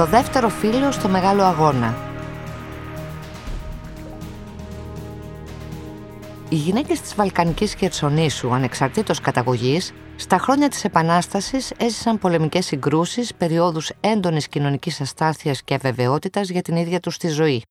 το δεύτερο φύλλο στο μεγάλο αγώνα. Οι γυναίκες της Βαλκανικής Χερσονήσου, ανεξαρτήτως καταγωγής, στα χρόνια της Επανάστασης έζησαν πολεμικές συγκρούσεις, περιόδους έντονης κοινωνικής αστάθειας και αβεβαιότητας για την ίδια τους τη ζωή.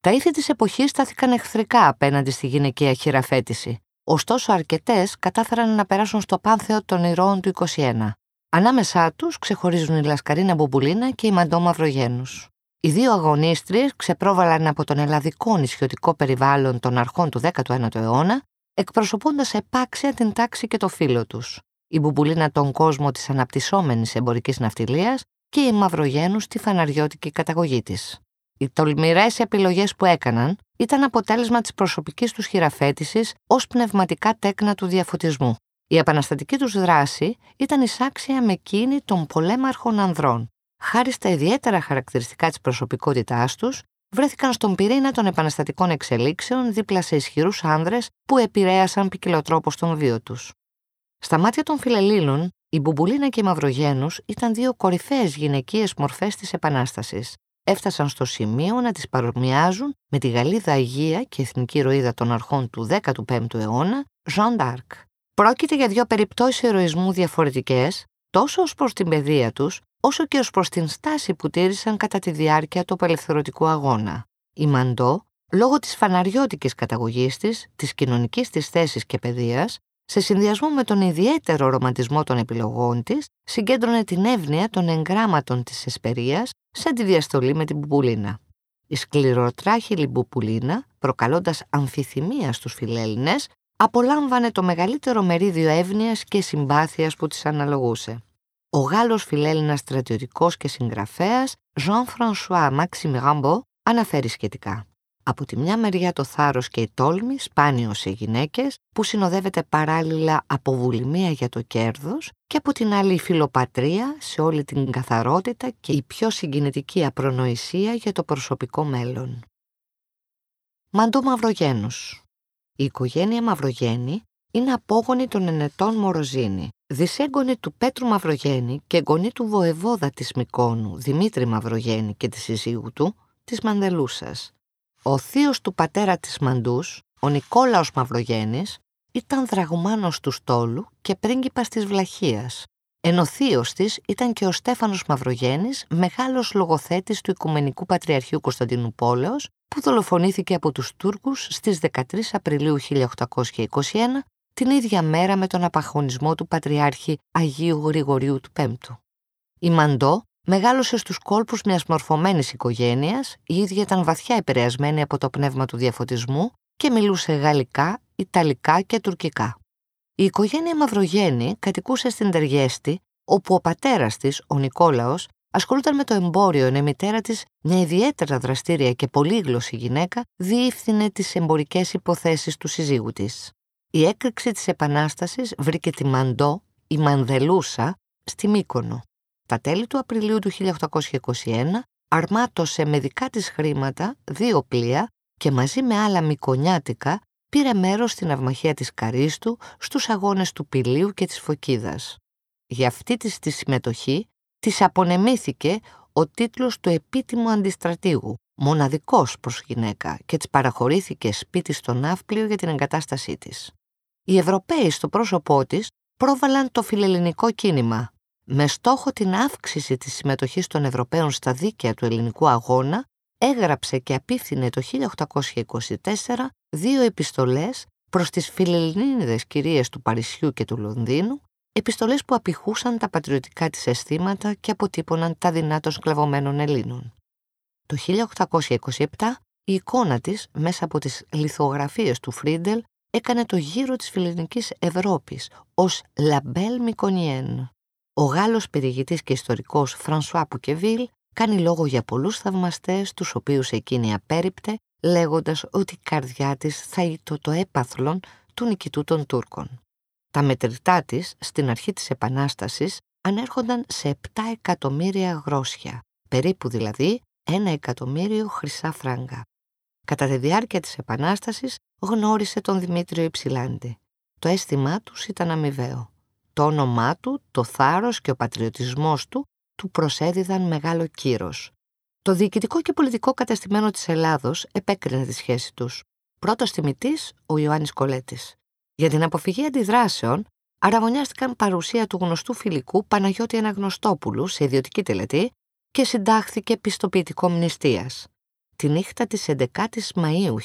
Τα ήθη της εποχής στάθηκαν εχθρικά απέναντι στη γυναικεία χειραφέτηση. Ωστόσο, αρκετές κατάφεραν να περάσουν στο πάνθεο των ηρώων του 21. Ανάμεσά τους ξεχωρίζουν η Λασκαρίνα Μπουμπουλίνα και η Μαντώ Μαυρογένους. Οι δύο αγωνίστριες ξεπρόβαλαν από τον ελλαδικό νησιωτικό περιβάλλον των αρχών του 19ου αιώνα, εκπροσωπώντας επάξια την τάξη και το φύλο τους. Η Μπουμπουλίνα τον κόσμο της αναπτυσσόμενης εμπορικής ναυτιλίας και η Μαυρογένους τη φαναριώτικη καταγωγή της. Οι τολμηρές επιλογές που έκαναν ήταν αποτέλεσμα της προσωπικής τους χειραφέτησης ως πνευματικά τέκνα του διαφωτισμού. Η επαναστατική τους δράση ήταν εισάξια με εκείνη των πολέμαρχων ανδρών. Χάρη στα ιδιαίτερα χαρακτηριστικά της προσωπικότητάς τους, βρέθηκαν στον πυρήνα των επαναστατικών εξελίξεων δίπλα σε ισχυρούς άνδρες που επηρέασαν ποικιλοτρόπως τον βίο τους. Στα μάτια των Φιλελλήνων, η Μπουμπουλίνα και η Μαυρογένους ήταν δύο κορυφαίες γυναικείες μορφές της Επανάστασης. Έφτασαν στο σημείο να τις παρομοιάζουν με τη Γαλλίδα Αγία και εθνική ηρωίδα των αρχών του 15ου αιώνα, Jeanne d'Arc. Πρόκειται για δύο περιπτώσεις ηρωισμού διαφορετικές, τόσο ως προς την παιδεία τους, όσο και ως προς την στάση που τήρησαν κατά τη διάρκεια του απελευθερωτικού αγώνα. Η Μαντώ, λόγω της φαναριώτικης καταγωγής της, της κοινωνικής της θέσης και παιδείας, σε συνδυασμό με τον ιδιαίτερο ρομαντισμό των επιλογών της, συγκέντρωνε την εύνοια των εγγράμματων της εσπερίας σε αντιδιαστολή με την Μπουμπουλίνα. Η σκληροτράχυλη Μπουμπουλίνα, προκαλώντας αμφιθυμία στους Φιλέλληνες, απολάμβανε το μεγαλύτερο μερίδιο εύνοια και συμπάθειας που της αναλογούσε. Ο Γάλλος Φιλέλληνας στρατιωτικός και συγγραφέας Ζων Φρανσουά Μάξιμι Γαμπό αναφέρει σχετικά. Από τη μια μεριά το θάρρος και η τόλμη, σπάνιο σε γυναίκες, που συνοδεύεται παράλληλα από βουλημία για το κέρδος, και από την άλλη η φιλοπατρία σε όλη την καθαρότητα και η πιο συγκινητική απρονοησία για το προσωπικό μέλλον. Μαντώ Μαυρογένους. Η οικογένεια Μαυρογένη είναι απόγονη των Ενετών Μοροζίνη, δυσέγγονη του Πέτρου Μαυρογένη και εγγονή του βοεβόδα της Μικόνου, Δημήτρη Μαυρογένη, και της συζύγου του, της Μανδελούσας. Ο θείος του πατέρα της Μαντούς, ο Νικόλαος Μαυρογένης, ήταν δραγουμάνος του στόλου και πρίγκιπας της Βλαχίας, ενώ θείος της ήταν και ο Στέφανος Μαυρογένης, μεγάλος λογοθέτης του Οικουμενικού Πατριαρχείου Κωνσταντινουπόλεως, που δολοφονήθηκε από τους Τούρκους στις 13 Απριλίου 1821, την ίδια μέρα με τον απαχωνισμό του Πατριάρχη Αγίου Γρηγορίου του Πέμπτου. Η Μαντώ μεγάλωσε στους κόλπους μιας μορφωμένης οικογένειας, η ίδια ήταν βαθιά επηρεασμένη από το πνεύμα του διαφωτισμού και μιλούσε γαλλικά, ιταλικά και τουρκικά. Η οικογένεια Μαυρογένη κατοικούσε στην Τεργέστη, όπου ο πατέρας της, ο Νικόλαος, ασχολούταν με το εμπόριο, ενώ η μητέρα της, μια ιδιαίτερα δραστήρια και πολύγλωση γυναίκα, διεύθυνε τις εμπορικές υποθέσεις του συζύγου της. Η έκρηξη της Επανάστασης βρήκε τη Μαντώ, η Μανδελούσα, στη Μύκονο. Τα τέλη του Απριλίου του 1821 αρμάτωσε με δικά της χρήματα δύο πλοία και μαζί με άλλα μικονιάτικα πήρε μέρος στην ναυμαχία της Καρίστου, στους αγώνες του Πηλίου και της Φωκίδας. Για αυτή τη συμμετοχή της απονεμήθηκε ο τίτλος του επίτιμου αντιστρατήγου, μοναδικός προς γυναίκα, και της παραχωρήθηκε σπίτι στο Ναύπλιο για την εγκατάστασή της. Οι Ευρωπαίοι στο πρόσωπό της πρόβαλαν το φιλελληνικό κίνημα, με στόχο την αύξηση της συμμετοχής των Ευρωπαίων στα δίκαια του ελληνικού αγώνα. Έγραψε και απίφθινε το 1824 δύο επιστολές προς τις φιλελληνίδες κυρίες του Παρισιού και του Λονδίνου, επιστολές που απηχούσαν τα πατριωτικά της αισθήματα και αποτύπωναν τα δεινά των σκλαβωμένων Ελλήνων. Το 1827 η εικόνα της, μέσα από τις λιθογραφίες του Φρίντελ, έκανε το γύρο της φιλελληνικής Ευρώπης ως «La Belle Mykonienne». Ο Γάλλος περιηγητής και ιστορικός Φρανσουά Πουκεβίλ κάνει λόγο για πολλούς θαυμαστές, τους οποίους εκείνη απέριπτε, λέγοντας ότι η καρδιά της θα ήτο το έπαθλον του νικητού των Τούρκων. Τα μετρητά της, στην αρχή της Επανάστασης, ανέρχονταν σε 7 εκατομμύρια γρόσια, περίπου δηλαδή 1 εκατομμύριο χρυσά φράγκα. Κατά τη διάρκεια της Επανάστασης γνώρισε τον Δημήτριο Υψηλάντη. Το αίσθημά τους ήταν αμοιβαίο. Το όνομά του, το θάρρος και ο πατριωτισμός του του προσέδιδαν μεγάλο κύρος. Το διοικητικό και πολιτικό κατεστημένο της Ελλάδος επέκρινε τη σχέση τους. Πρώτος τιμητής, ο Ιωάννης Κολέτης. Για την αποφυγή αντιδράσεων, αραβωνιάστηκαν παρουσία του γνωστού φιλικού Παναγιώτη Αναγνωστόπουλου σε ιδιωτική τελετή και συντάχθηκε πιστοποιητικό μνηστίας. Τη νύχτα της 11ης Μαΐου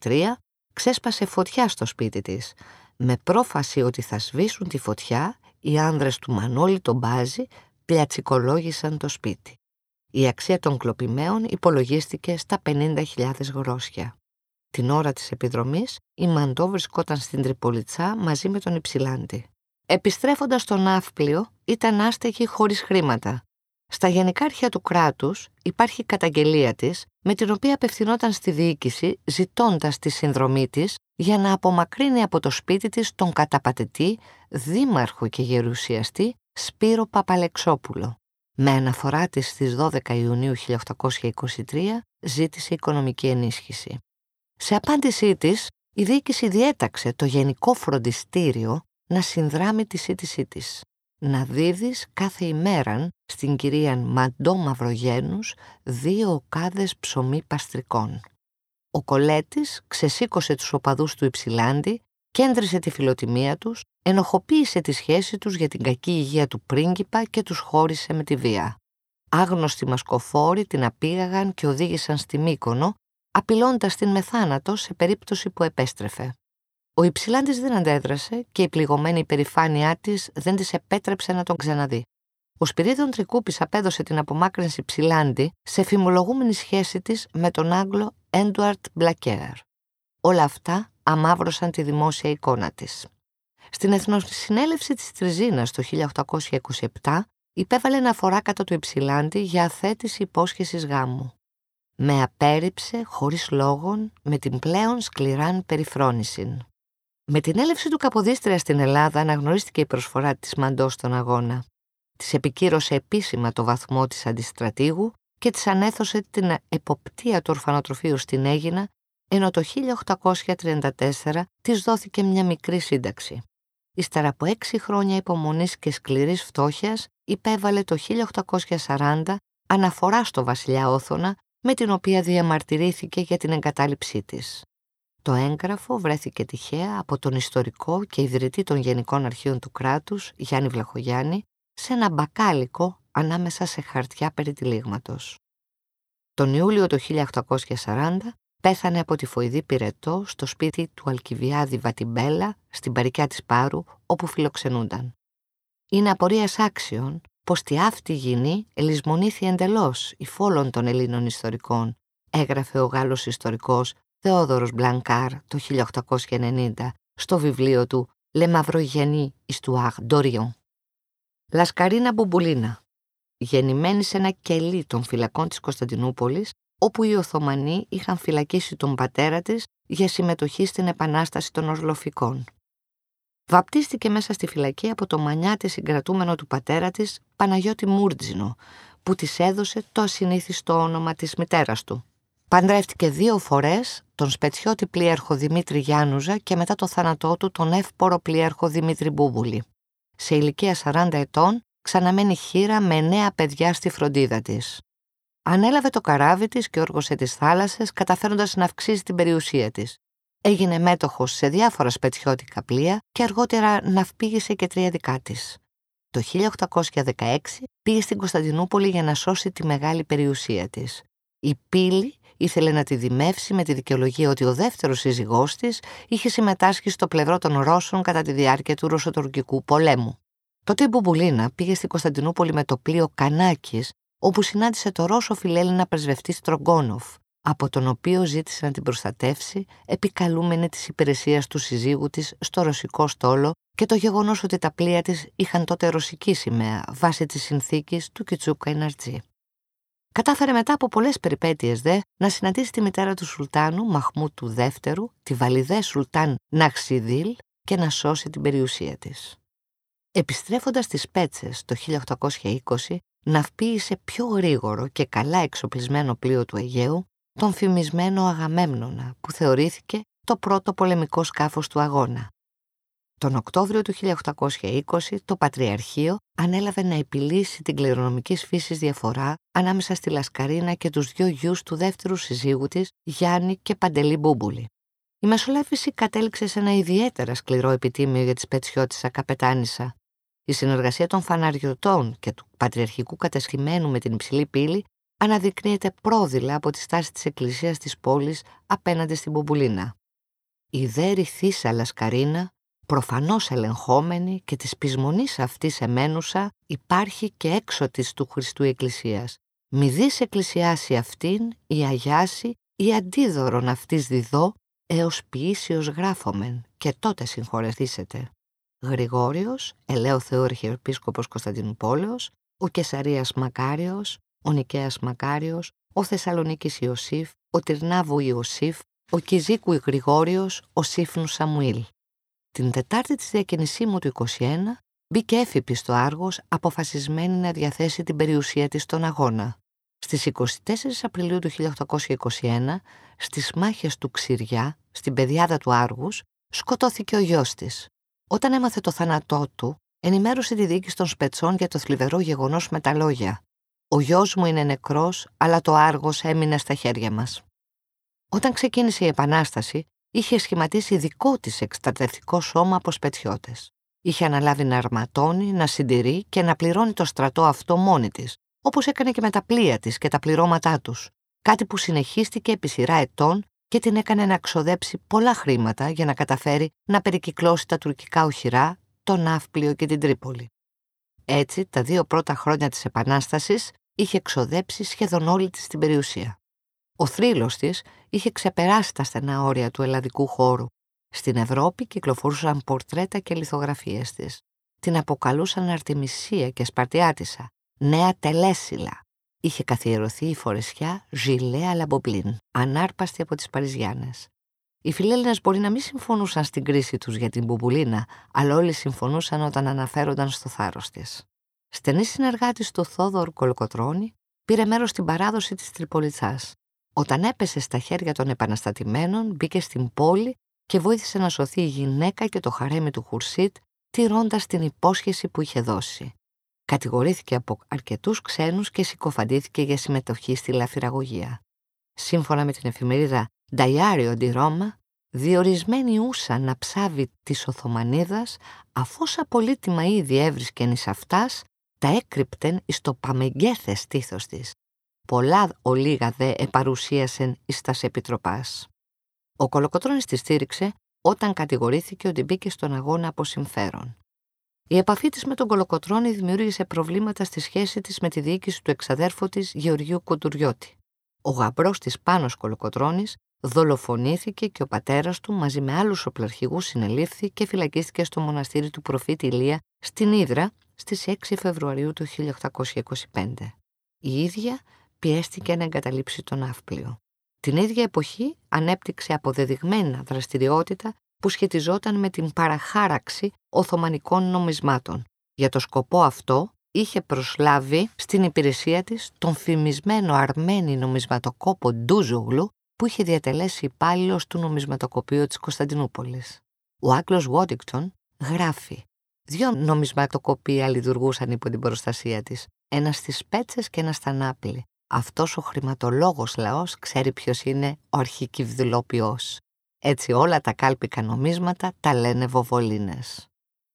1823 ξέσπασε φωτιά στο σπίτι της, με πρόφαση ότι θα σβήσουν τη φωτιά. Οι άνδρες του Μανώλη τον Μπάζη πλιατσικολόγησαν το σπίτι. Η αξία των κλοπημαίων υπολογίστηκε στα 50.000 γρόσια. Την ώρα της επιδρομής, η Μαντώ βρισκόταν στην Τριπολιτσά μαζί με τον Υψηλάντη. Επιστρέφοντας στον Ναύπλιο, ήταν άστεγη χωρίς χρήματα. Στα γενικά αρχεία του κράτους υπάρχει καταγγελία της, με την οποία απευθυνόταν στη διοίκηση ζητώντας τη συνδρομή της για να απομακρύνει από το σπίτι της τον καταπατητή, δήμαρχο και γερουσιαστή Σπύρο Παπαλεξόπουλο. Με αναφορά της στις 12 Ιουνίου 1823 ζήτησε οικονομική ενίσχυση. Σε απάντησή της, η διοίκηση διέταξε το Γενικό Φροντιστήριο να συνδράμει τη σύντησή της. Να δίδεις κάθε ημέραν στην κυρία Μαντώ Μαυρογένους 2 οκάδες ψωμί παστρικών. Ο Κολέτης ξεσήκωσε τους οπαδούς του Υψηλάντη, κέντρισε τη φιλοτιμία τους, ενοχοποίησε τη σχέση τους για την κακή υγεία του πρίγκιπα και τους χώρισε με τη βία. Άγνωστοι μασκοφόροι την απήγαγαν και οδήγησαν στη Μύκονο, απειλώντας την με θάνατο σε περίπτωση που επέστρεφε. Ο Υψηλάντης δεν αντέδρασε και η πληγωμένη υπερηφάνειά της δεν της επέτρεψε να τον ξαναδεί. Ο Σπυρίδων Τρικούπης απέδωσε την απομάκρυνση Υψηλάντη σε φημολογούμενη σχέση της με τον Άγγλο Έντουαρτ Μπλακέαρ. Όλα αυτά αμαύρωσαν τη δημόσια εικόνα της. Στην Εθνοσυνέλευση της Τριζίνας το 1827 υπέβαλε αναφορά κατά του Υψηλάντη για αθέτηση υπόσχεσης γάμου. Με απέρριψε χωρίς λόγων με την πλέον σκληράν περιφρόνησιν. Με την έλευση του Καποδίστρια στην Ελλάδα αναγνωρίστηκε η προσφορά της Μαντώ στον αγώνα. Της επικύρωσε επίσημα το βαθμό της αντιστρατήγου και της ανέθωσε την εποπτεία του ορφανοτροφείου στην Αίγινα, ενώ το 1834 της δόθηκε μια μικρή σύνταξη. Ύστερα από 6 χρόνια υπομονής και σκληρής φτώχειας υπέβαλε το 1840 αναφορά στο βασιλιά Όθωνα, με την οποία διαμαρτυρήθηκε για την εγκατάλειψή της. Το έγγραφο βρέθηκε τυχαία από τον ιστορικό και ιδρυτή των Γενικών Αρχείων του κράτους, Γιάννη Βλαχογιάννη, σε ένα μπακάλικο ανάμεσα σε χαρτιά περιτυλίγματος. Τον Ιούλιο του 1840 πέθανε από τυφοειδή πυρετό στο σπίτι του Αλκιβιάδη Βατιμπέλα, στην Παρικιά της Πάρου, όπου φιλοξενούνταν. Είναι απορίας άξιον πως τη αυτή γηνή λησμονήθη εντελώς η φόλων των Ελλήνων ιστορικών, έγραφε ο Γάλλος ιστορικός Θεόδωρος Μπλανκάρ το 1890 στο βιβλίο του «Le Mavrogenie Histoire d'Orient». Λασκαρίνα Μπουμπουλίνα, γεννημένη σε ένα κελί των φυλακών της Κωνσταντινούπολης, όπου οι Οθωμανοί είχαν φυλακίσει τον πατέρα της για συμμετοχή στην επανάσταση των Ορλοφικών. Βαπτίστηκε μέσα στη φυλακή από το μανιάτη συγκρατούμενο του πατέρα της, Παναγιώτη Μούρτζινο, που της έδωσε το ασυνήθιστο όνομα της μητέρας του. Παντρεύτηκε 2 φορές τον σπετσιώτη πλοίαρχο Δημήτρη Γιάννουζα και μετά το θάνατό του τον εύπορο πλοίαρχο Δημήτρη Μπούμπουλη. Σε ηλικία 40 ετών ξαναμένει χήρα με 9 παιδιά στη φροντίδα της. Ανέλαβε το καράβι της και όργωσε τις θάλασσες, καταφέροντας να αυξήσει την περιουσία της. Έγινε μέτοχος σε διάφορα σπετσιώτικα πλοία και αργότερα ναυπήγησε και 3 δικά της. Το 1816 πήγε στην Κωνσταντινούπολη για να σώσει τη μεγάλη περιουσία της. Η πύλη ήθελε να τη δημεύσει με τη δικαιολογία ότι ο δεύτερος σύζυγός της είχε συμμετάσχει στο πλευρό των Ρώσων κατά τη διάρκεια του Ρωσοτουρκικού πολέμου. Τότε η Μπουμπουλίνα πήγε στην Κωνσταντινούπολη με το πλοίο Κανάκης, όπου συνάντησε το Ρώσο φιλέλληνα πρεσβευτή Τρογκόνοφ, από τον οποίο ζήτησε να την προστατεύσει, επικαλούμενη της υπηρεσίας του συζύγου της στο ρωσικό στόλο και το γεγονός ότι τα πλοία της είχαν τότε ρωσική σημαία βάσει της συνθήκης του Κιτσούκα Εναρτζή. Κατάφερε μετά από πολλές περιπέτειες δε να συναντήσει τη μητέρα του Σουλτάνου Μαχμούτ Β', τη βαλιδέ Σουλτάν Ναχσιδίλ, και να σώσει την περιουσία της. Επιστρέφοντας στις Πέτσες το 1820, ναυπήγησε πιο γρήγορο και καλά εξοπλισμένο πλοίο του Αιγαίου, τον φημισμένο Αγαμέμνονα, που θεωρήθηκε το πρώτο πολεμικό σκάφος του αγώνα. Τον Οκτώβριο του 1820 το Πατριαρχείο ανέλαβε να επιλύσει την κληρονομικής φύσης διαφορά ανάμεσα στη Λασκαρίνα και τους δύο γιους του δεύτερου συζύγου της, Γιάννη και Παντελή Μπούμπουλη. Η μεσολάβηση κατέληξε σε ένα ιδιαίτερα σκληρό επιτίμιο για τη Σπετσιώτισσα Καπετάνισσα. Η συνεργασία των φαναριωτών και του πατριαρχικού κατεσχημένου με την Υψηλή Πύλη αναδεικνύεται πρόδειλα από τη στάση της εκκλησίας της πόλης απέναντι στην Μπουμπουλίνα. Η δε ρηθήσα Λασκαρίνα, προφανώς ελεγχόμενη και της πεισμονής αυτής εμένουσα, υπάρχει και έξω της του Χριστού Εκκλησίας. Μηδής εκκλησιάσει αυτήν, η αγιάσει, η αντίδωρον αυτής διδώ, έως ποιήσιος γράφομεν, και τότε συγχωρεθήσετε. Γρηγόριος, ελέο Θεό Αρχιεπίσκοπος Κωνσταντινουπόλεως, ο Κεσαρίας Μακάριος, ο Νικαίας Μακάριος, ο Θεσσαλονίκης Ιωσήφ, ο Τυρνάβου Ιωσήφ, ο Κιζίκου Γρηγόριος, ο Σύφνου Σαμουήλ. Την Τετάρτη της διακίνησίμου του 21 μπήκε έφυπη στο Άργος, αποφασισμένη να διαθέσει την περιουσία της στον αγώνα. Στις 24 Απριλίου του 1821, στις μάχες του Ξυριά, στην πεδιάδα του Άργους, σκοτώθηκε ο γιος της. Όταν έμαθε το θάνατό του, ενημέρωσε τη διοίκηση των Σπετσών για το θλιβερό γεγονός με τα λόγια: «Ο γιος μου είναι νεκρός, αλλά το Άργος έμεινε στα χέρια μας». Όταν ξεκίνησε η Επανάσταση, είχε σχηματίσει δικό της εκστρατευτικό σώμα από σπετσιώτες. Είχε αναλάβει να αρματώνει, να συντηρεί και να πληρώνει το στρατό αυτό μόνη της, όπως έκανε και με τα πλοία της και τα πληρώματά τους, κάτι που συνεχίστηκε επί σειρά ετών και την έκανε να ξοδέψει πολλά χρήματα για να καταφέρει να περικυκλώσει τα τουρκικά οχυρά, το Ναύπλιο και την Τρίπολη. Έτσι, τα δύο πρώτα χρόνια της Επανάστασης είχε εξοδέψει σχεδόν όλη της την περιουσία. Ο θρύλος της είχε ξεπεράσει τα στενά όρια του ελλαδικού χώρου. Στην Ευρώπη κυκλοφορούσαν πορτρέτα και λιθογραφίες της. Την αποκαλούσαν Αρτιμισία και Σπαρτιάτισσα, Νέα Τελέσιλα. Είχε καθιερωθεί η φορεσιά Ζιλέα Λαμπομπλίν, ανάρπαστη από τις Παριζιάνες. Οι φιλέλληνες μπορεί να μην συμφωνούσαν στην κρίση τους για την Μπουμπουλίνα, αλλά όλοι συμφωνούσαν όταν αναφέρονταν στο θάρρος της. Στενή συνεργάτης του Θόδωρου Κολοκοτρώνη, πήρε μέρος στην παράδοση της Τριπολιτσάς. Όταν έπεσε στα χέρια των επαναστατημένων, μπήκε στην πόλη και βοήθησε να σωθεί η γυναίκα και το χαρέμι του Χουρσίτ, τηρώντας την υπόσχεση που είχε δώσει. Κατηγορήθηκε από αρκετούς ξένους και συκοφαντήθηκε για συμμετοχή στη λαφυραγωγία. Σύμφωνα με την εφημερίδα Diario di Roma, διορισμένη ούσα να ψάβει της Οθωμανίδας, αφόσα πολύτιμα ήδη έβρισκεν εις αυτάς, τα έκρυπτεν εις το παμεγκέθες στήθος της. Πολλά ολίγα δε επαρουσίασεν εις τας επιτροπάς. Ο Κολοκοτρώνης τη στήριξε όταν κατηγορήθηκε ότι μπήκε στον αγώνα από συμφέρον. Η επαφή της με τον Κολοκοτρώνη δημιούργησε προβλήματα στη σχέση της με τη διοίκηση του εξαδέρφου της Γεωργίου Κοντουριώτη. Ο γαμπρός της Πάνος Κολοκοτρώνης δολοφονήθηκε και ο πατέρας του μαζί με άλλους οπλαρχηγούς συνελήφθη και φυλακίστηκε στο μοναστήρι του προφήτη Ηλία στην Ύδρα στις 6 Φεβρουαρίου του 1825. Η ίδια πιέστηκε να εγκαταλείψει τον Ναύπλιο. Την ίδια εποχή ανέπτυξε αποδεδειγμένα δραστηριότητα που σχετιζόταν με την παραχάραξη οθωμανικών νομισμάτων. Για το σκοπό αυτό είχε προσλάβει στην υπηρεσία της τον φημισμένο Αρμένη νομισματοκόπο Ντούζουγλου, που είχε διατελέσει υπάλληλος του νομισματοκοπείου της Κωνσταντινούπολης. Ο Άγγλος Βότιγκτον γράφει: «Δύο νομισματοκοπία λειτουργούσαν υπό την προστασία της, ένα στις Σπέτσες και ένα στα Νάπλη. Αυτός ο χρηματολόγος λαός ξέρει ποιος είναι ο αρχικιβδηλόπιος. Έτσι όλα τα κάλπικα νομίσματα τα λένε βοβολίνες».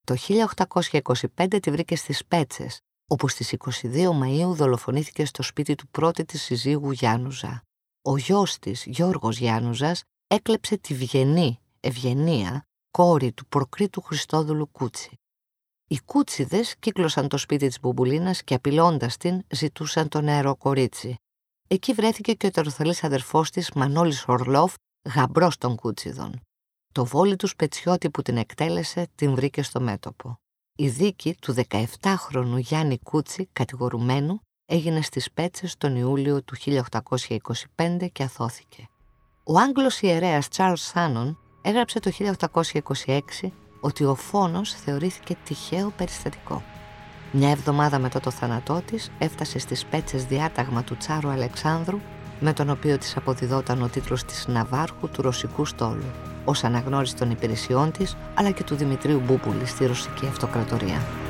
Το 1825 τη βρήκε στις Σπέτσες, όπου στις 22 Μαΐου δολοφονήθηκε στο σπίτι του πρώτη της συζύγου Γιάννουζα. Ο γιος της, Γιώργος Γιάννουζας, έκλεψε τη Βγενή, Ευγενία, κόρη του προκρίτου Χριστόδουλου Κούτσι. Οι Κούτσιδες κύκλωσαν το σπίτι της Μπουμπουλίνας και απειλώντας την ζητούσαν το νεαρό κορίτσι. Εκεί βρέθηκε και ο τεροθαλής αδερφός της Μανώλης Ορλόφ, γαμπρός των Κούτσιδων. Το βόλι του Σπετσιώτη που την εκτέλεσε την βρήκε στο μέτωπο. Η δίκη του 17χρονου Γιάννη Κούτσι, κατηγορουμένου, έγινε στις Σπέτσες τον Ιούλιο του 1825 και αθώθηκε. Ο Άγγλος ιερέας Τσάρλς Σάνον έγραψε το 1826 ότι ο φόνος θεωρήθηκε τυχαίο περιστατικό. Μια εβδομάδα μετά το θάνατό της έφτασε στις Σπέτσες διάταγμα του Τσάρου Αλεξάνδρου με τον οποίο της αποδιδόταν ο τίτλος της Ναβάρχου του Ρωσικού στόλου, ως αναγνώριση των υπηρεσιών της αλλά και του Δημητρίου Μπούμπουλη στη Ρωσική Αυτοκρατορία.